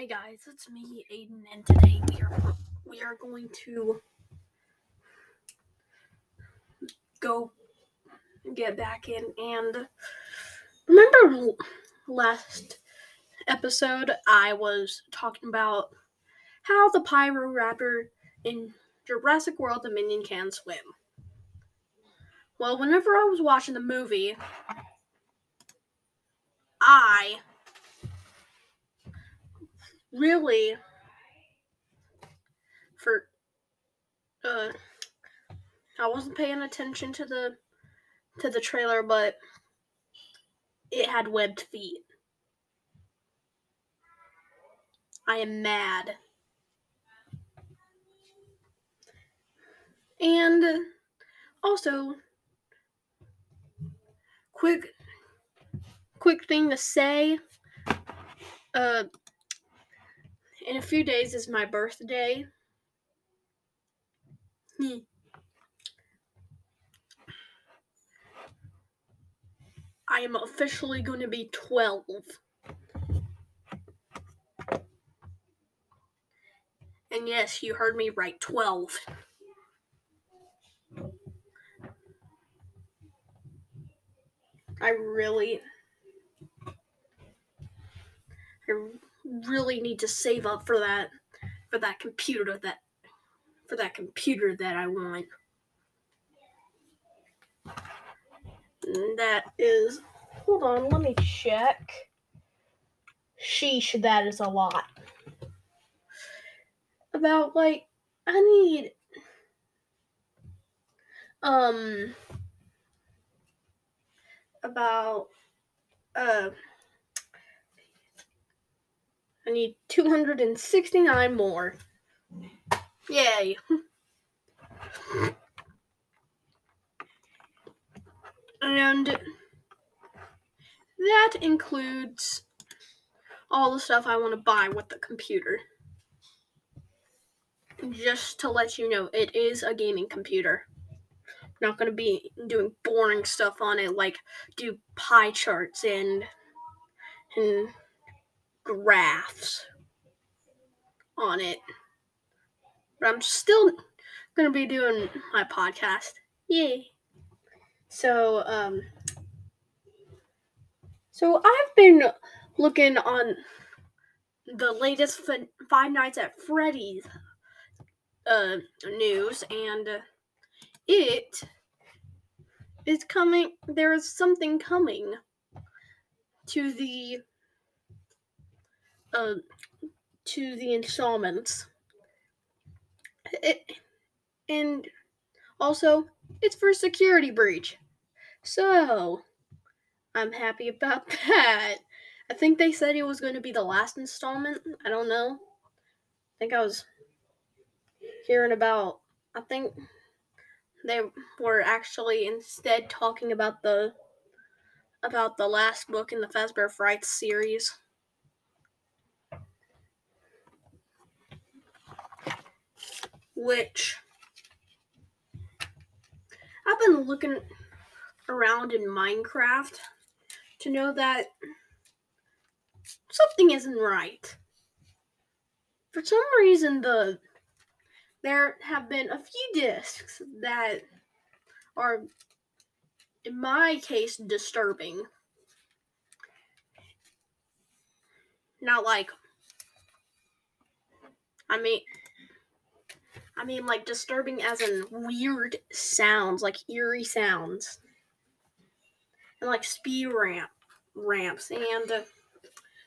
Hey guys, it's me, Aiden, and today we are going to go get back in. And remember last episode I was talking about how the Pyroraptor in Jurassic World Dominion can swim. Well, whenever I was watching the movie, I really I wasn't paying attention to the trailer, but it had webbed feet. I am mad. And also, quick thing to say, in a few days is my birthday. I am officially going to be 12. And yes, you heard me right, 12. I really need to save up for that computer that I want. That is, hold on, let me check. Sheesh, that is a lot. About, like, I need, I need 269 more. Yay. And that includes all the stuff I want to buy with the computer. Just to let you know, it is a gaming computer. I'm not going to be doing boring stuff on it, like do pie charts and graphs on it, but I'm still gonna be doing my podcast. Yay! So I've been looking on the latest Five Nights at Freddy's news, and it is coming. There is something coming to the installments. And also, it's for security breach. So, I'm happy about that. I think they said it was going to be the last installment. I don't know. I think I was hearing about, I think they were actually instead talking about the last book in the Fazbear Frights series. Which, I've been looking around in Minecraft to know that something isn't right. For some reason, there have been a few discs that are, in my case, disturbing. Not like, I mean, like, disturbing as in weird sounds, like eerie sounds, and like speed ramps. And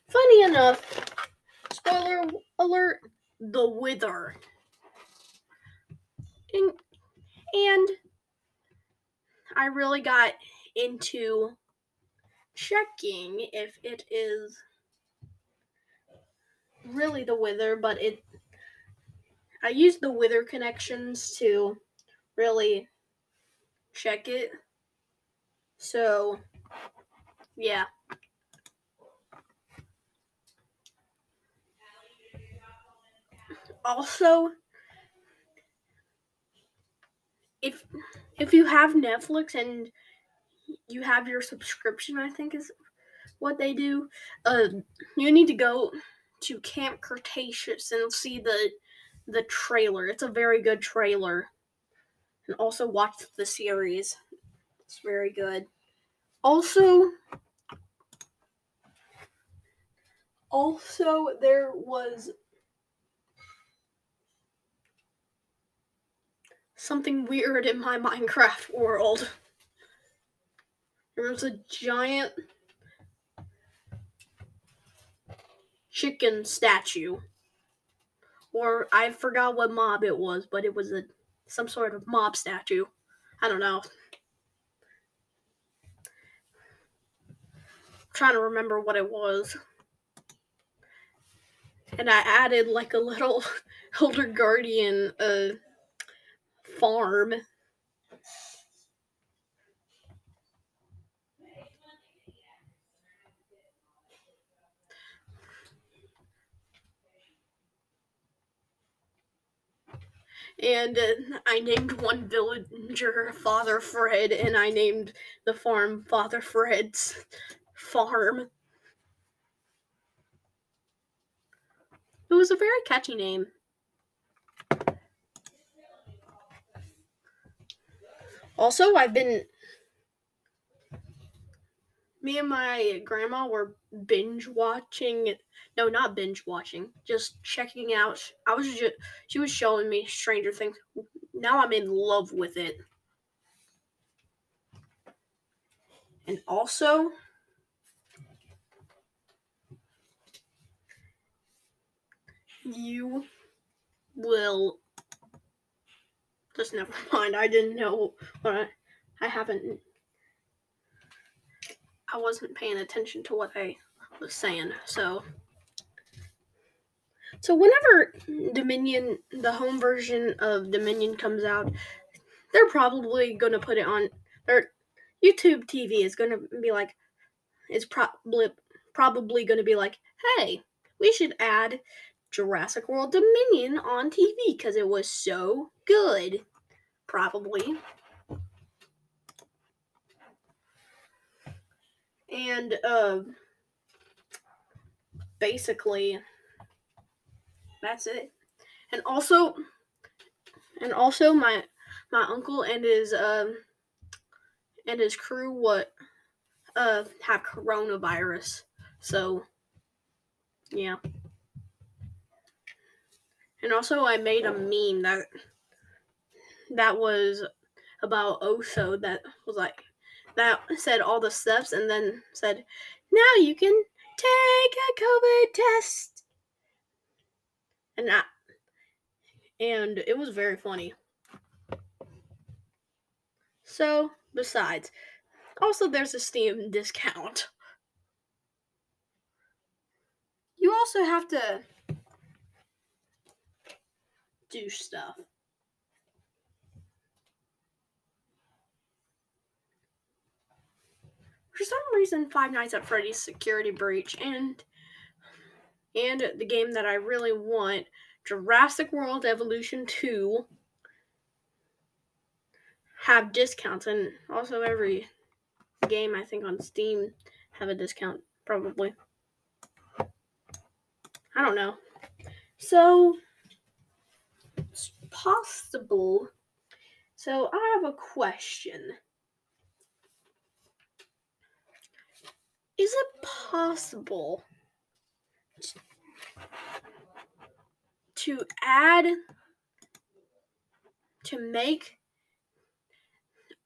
funny enough, spoiler alert: the Wither. And I really got into checking if it is really the Wither, but I used the Wither connections to really check it. So, yeah. Also, if you have Netflix and you have your subscription, I think is what they do, you need to go to Camp Cretaceous and see the trailer. It's a very good trailer. And also watch the series. It's very good. Also, there was something weird in my Minecraft world. There was a giant chicken statue. Or I forgot what mob it was, but it was some sort of mob statue. I don't know. I'm trying to remember what it was. And I added like a little Elder Guardian farm. And I named one villager Father Fred, and I named the farm Father Fred's Farm. It was a very catchy name. Also, me and my grandma were just checking out. She was showing me Stranger Things. Now I'm in love with it. And also, you will just never mind. I didn't know what I haven't. I wasn't paying attention to what I was saying. So whenever Dominion, the home version of Dominion comes out, they're probably going to put it on their YouTube TV. Is going to be like, it's probably going to be like, hey, we should add Jurassic World Dominion on TV because it was so good. Probably. And, basically, that's it. And also my uncle and his crew have coronavirus. So, yeah. And also, I made a meme that was about Oso that was like, that said all the steps and then said, now you can take a COVID test. And it was very funny. So, besides, also there's a Steam discount. You also have to do stuff. For some reason, Five Nights at Freddy's security breach and the game that I really want, Jurassic World Evolution 2, have discounts, and also every game I think on Steam have a discount probably. I don't know. So it's possible. So I have a question. Is it possible to make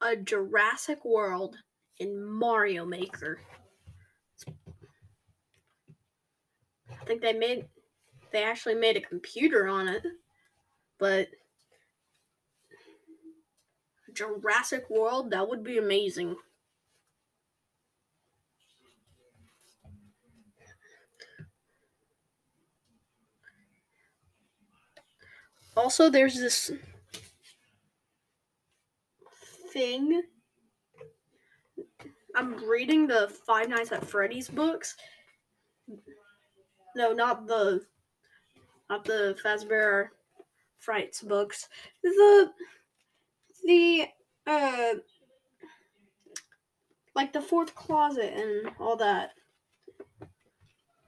a Jurassic World in Mario Maker? I think they actually made a computer on it, but Jurassic World, that would be amazing. Also, there's this thing. I'm reading the Five Nights at Freddy's books. No, not the Fazbear Frights books. The like The Fourth Closet and all that.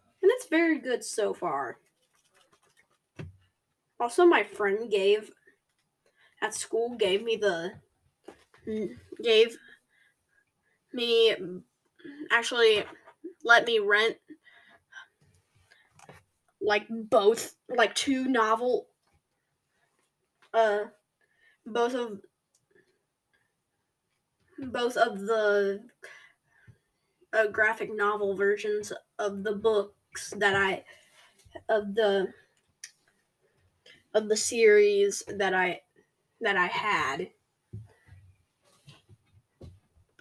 And it's very good so far. Also, my friend at school let me rent both of the graphic novel versions of the books of the series that I had.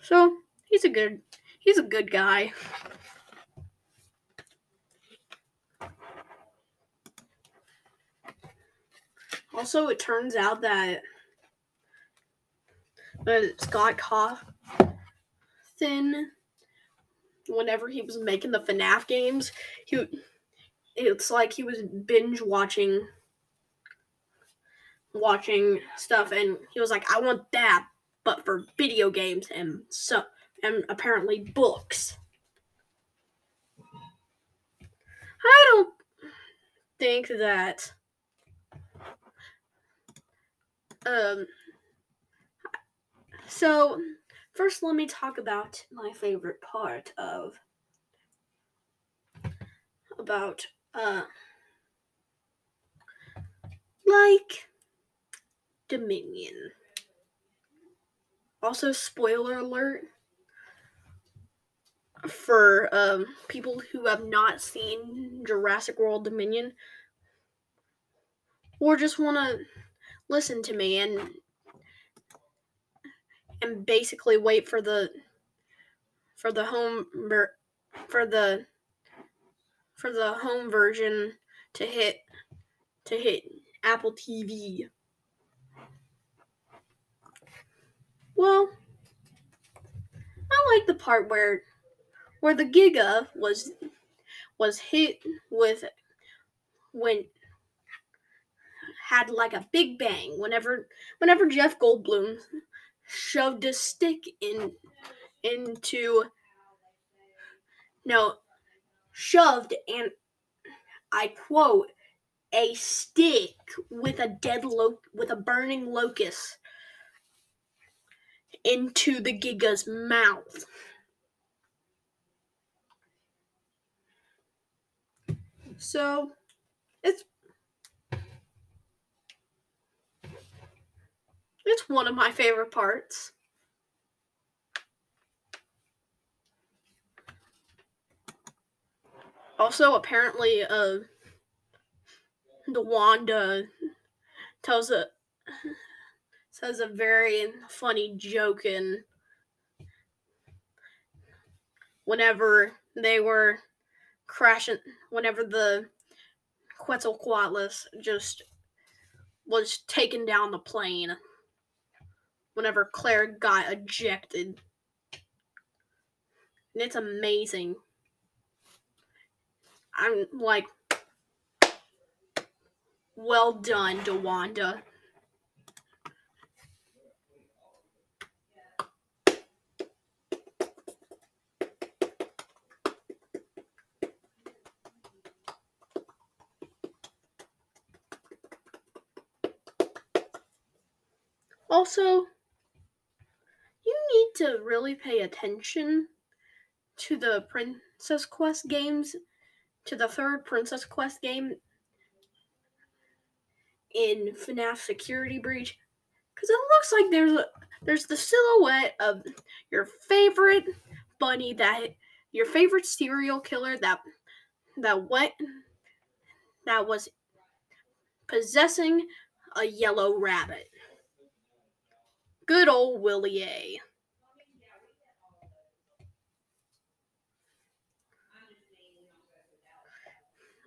So he's a good guy. Also, it turns out that Scott Cawthon, whenever he was making the FNAF games, it's like he was binge watching stuff, and he was like, I want that, but for video games and apparently books. I don't think that so first let me talk about my favorite part about Dominion. Also, spoiler alert for people who have not seen Jurassic World Dominion, or just want to listen to me and basically wait for the home version to hit Apple TV. Well, I like the part where the Giga was hit with when had like a big bang whenever Jeff Goldblum shoved a stick shoved, and I quote, a stick with a burning locust into the Giga's mouth. So, it's one of my favorite parts. Also, apparently, DeWanda says a very funny joke in whenever the Quetzalcoatlus just was taken down the plane, whenever Claire got ejected. And it's amazing. I'm like, well done, DeWanda. Also, you need to really pay attention to the Princess Quest games, to the third Princess Quest game in FNAF Security Breach, because it looks like there's the silhouette of your favorite bunny, your favorite serial killer that was possessing a yellow rabbit. Good old Willie A.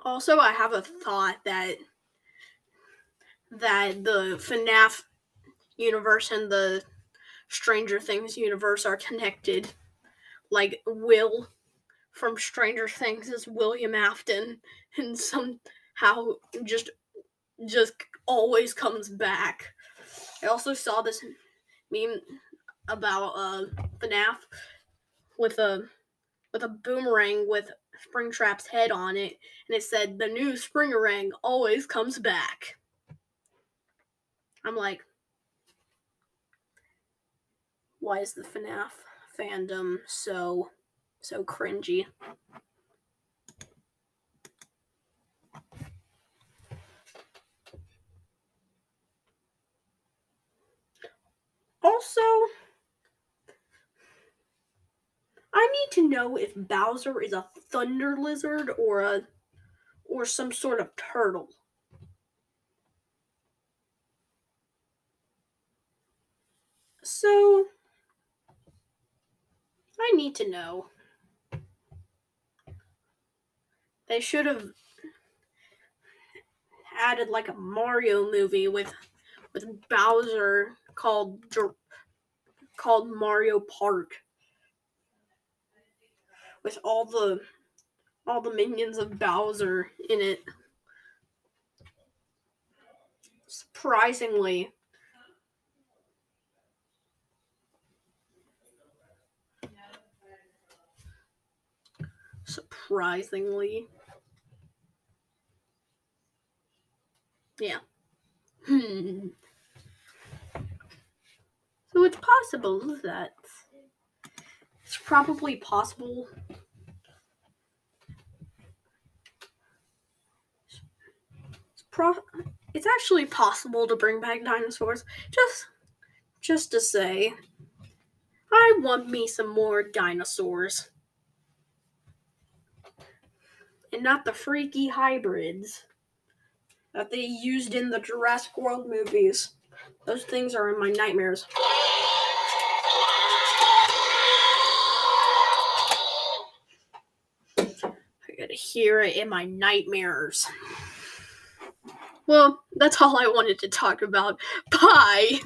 Also, I have a thought that the FNAF universe and the Stranger Things universe are connected. Like, Will from Stranger Things is William Afton, and somehow just always comes back. I also saw this meme about FNAF with a boomerang with Springtrap's head on it, and it said, "The new Springarang always comes back." I'm like, why is the FNAF fandom so cringy? Also, I need to know if Bowser is a thunder lizard or some sort of turtle. So, I need to know. They should have added like a Mario movie with Bowser called Mario Park, with all the minions of Bowser in it. Surprisingly. Yeah. So it's possible that it's probably possible. It's actually possible to bring back dinosaurs. Just to say, I want me some more dinosaurs. And not the freaky hybrids that they used in the Jurassic World movies. Those things are in my nightmares. I gotta hear it in my nightmares. Well, that's all I wanted to talk about. Bye!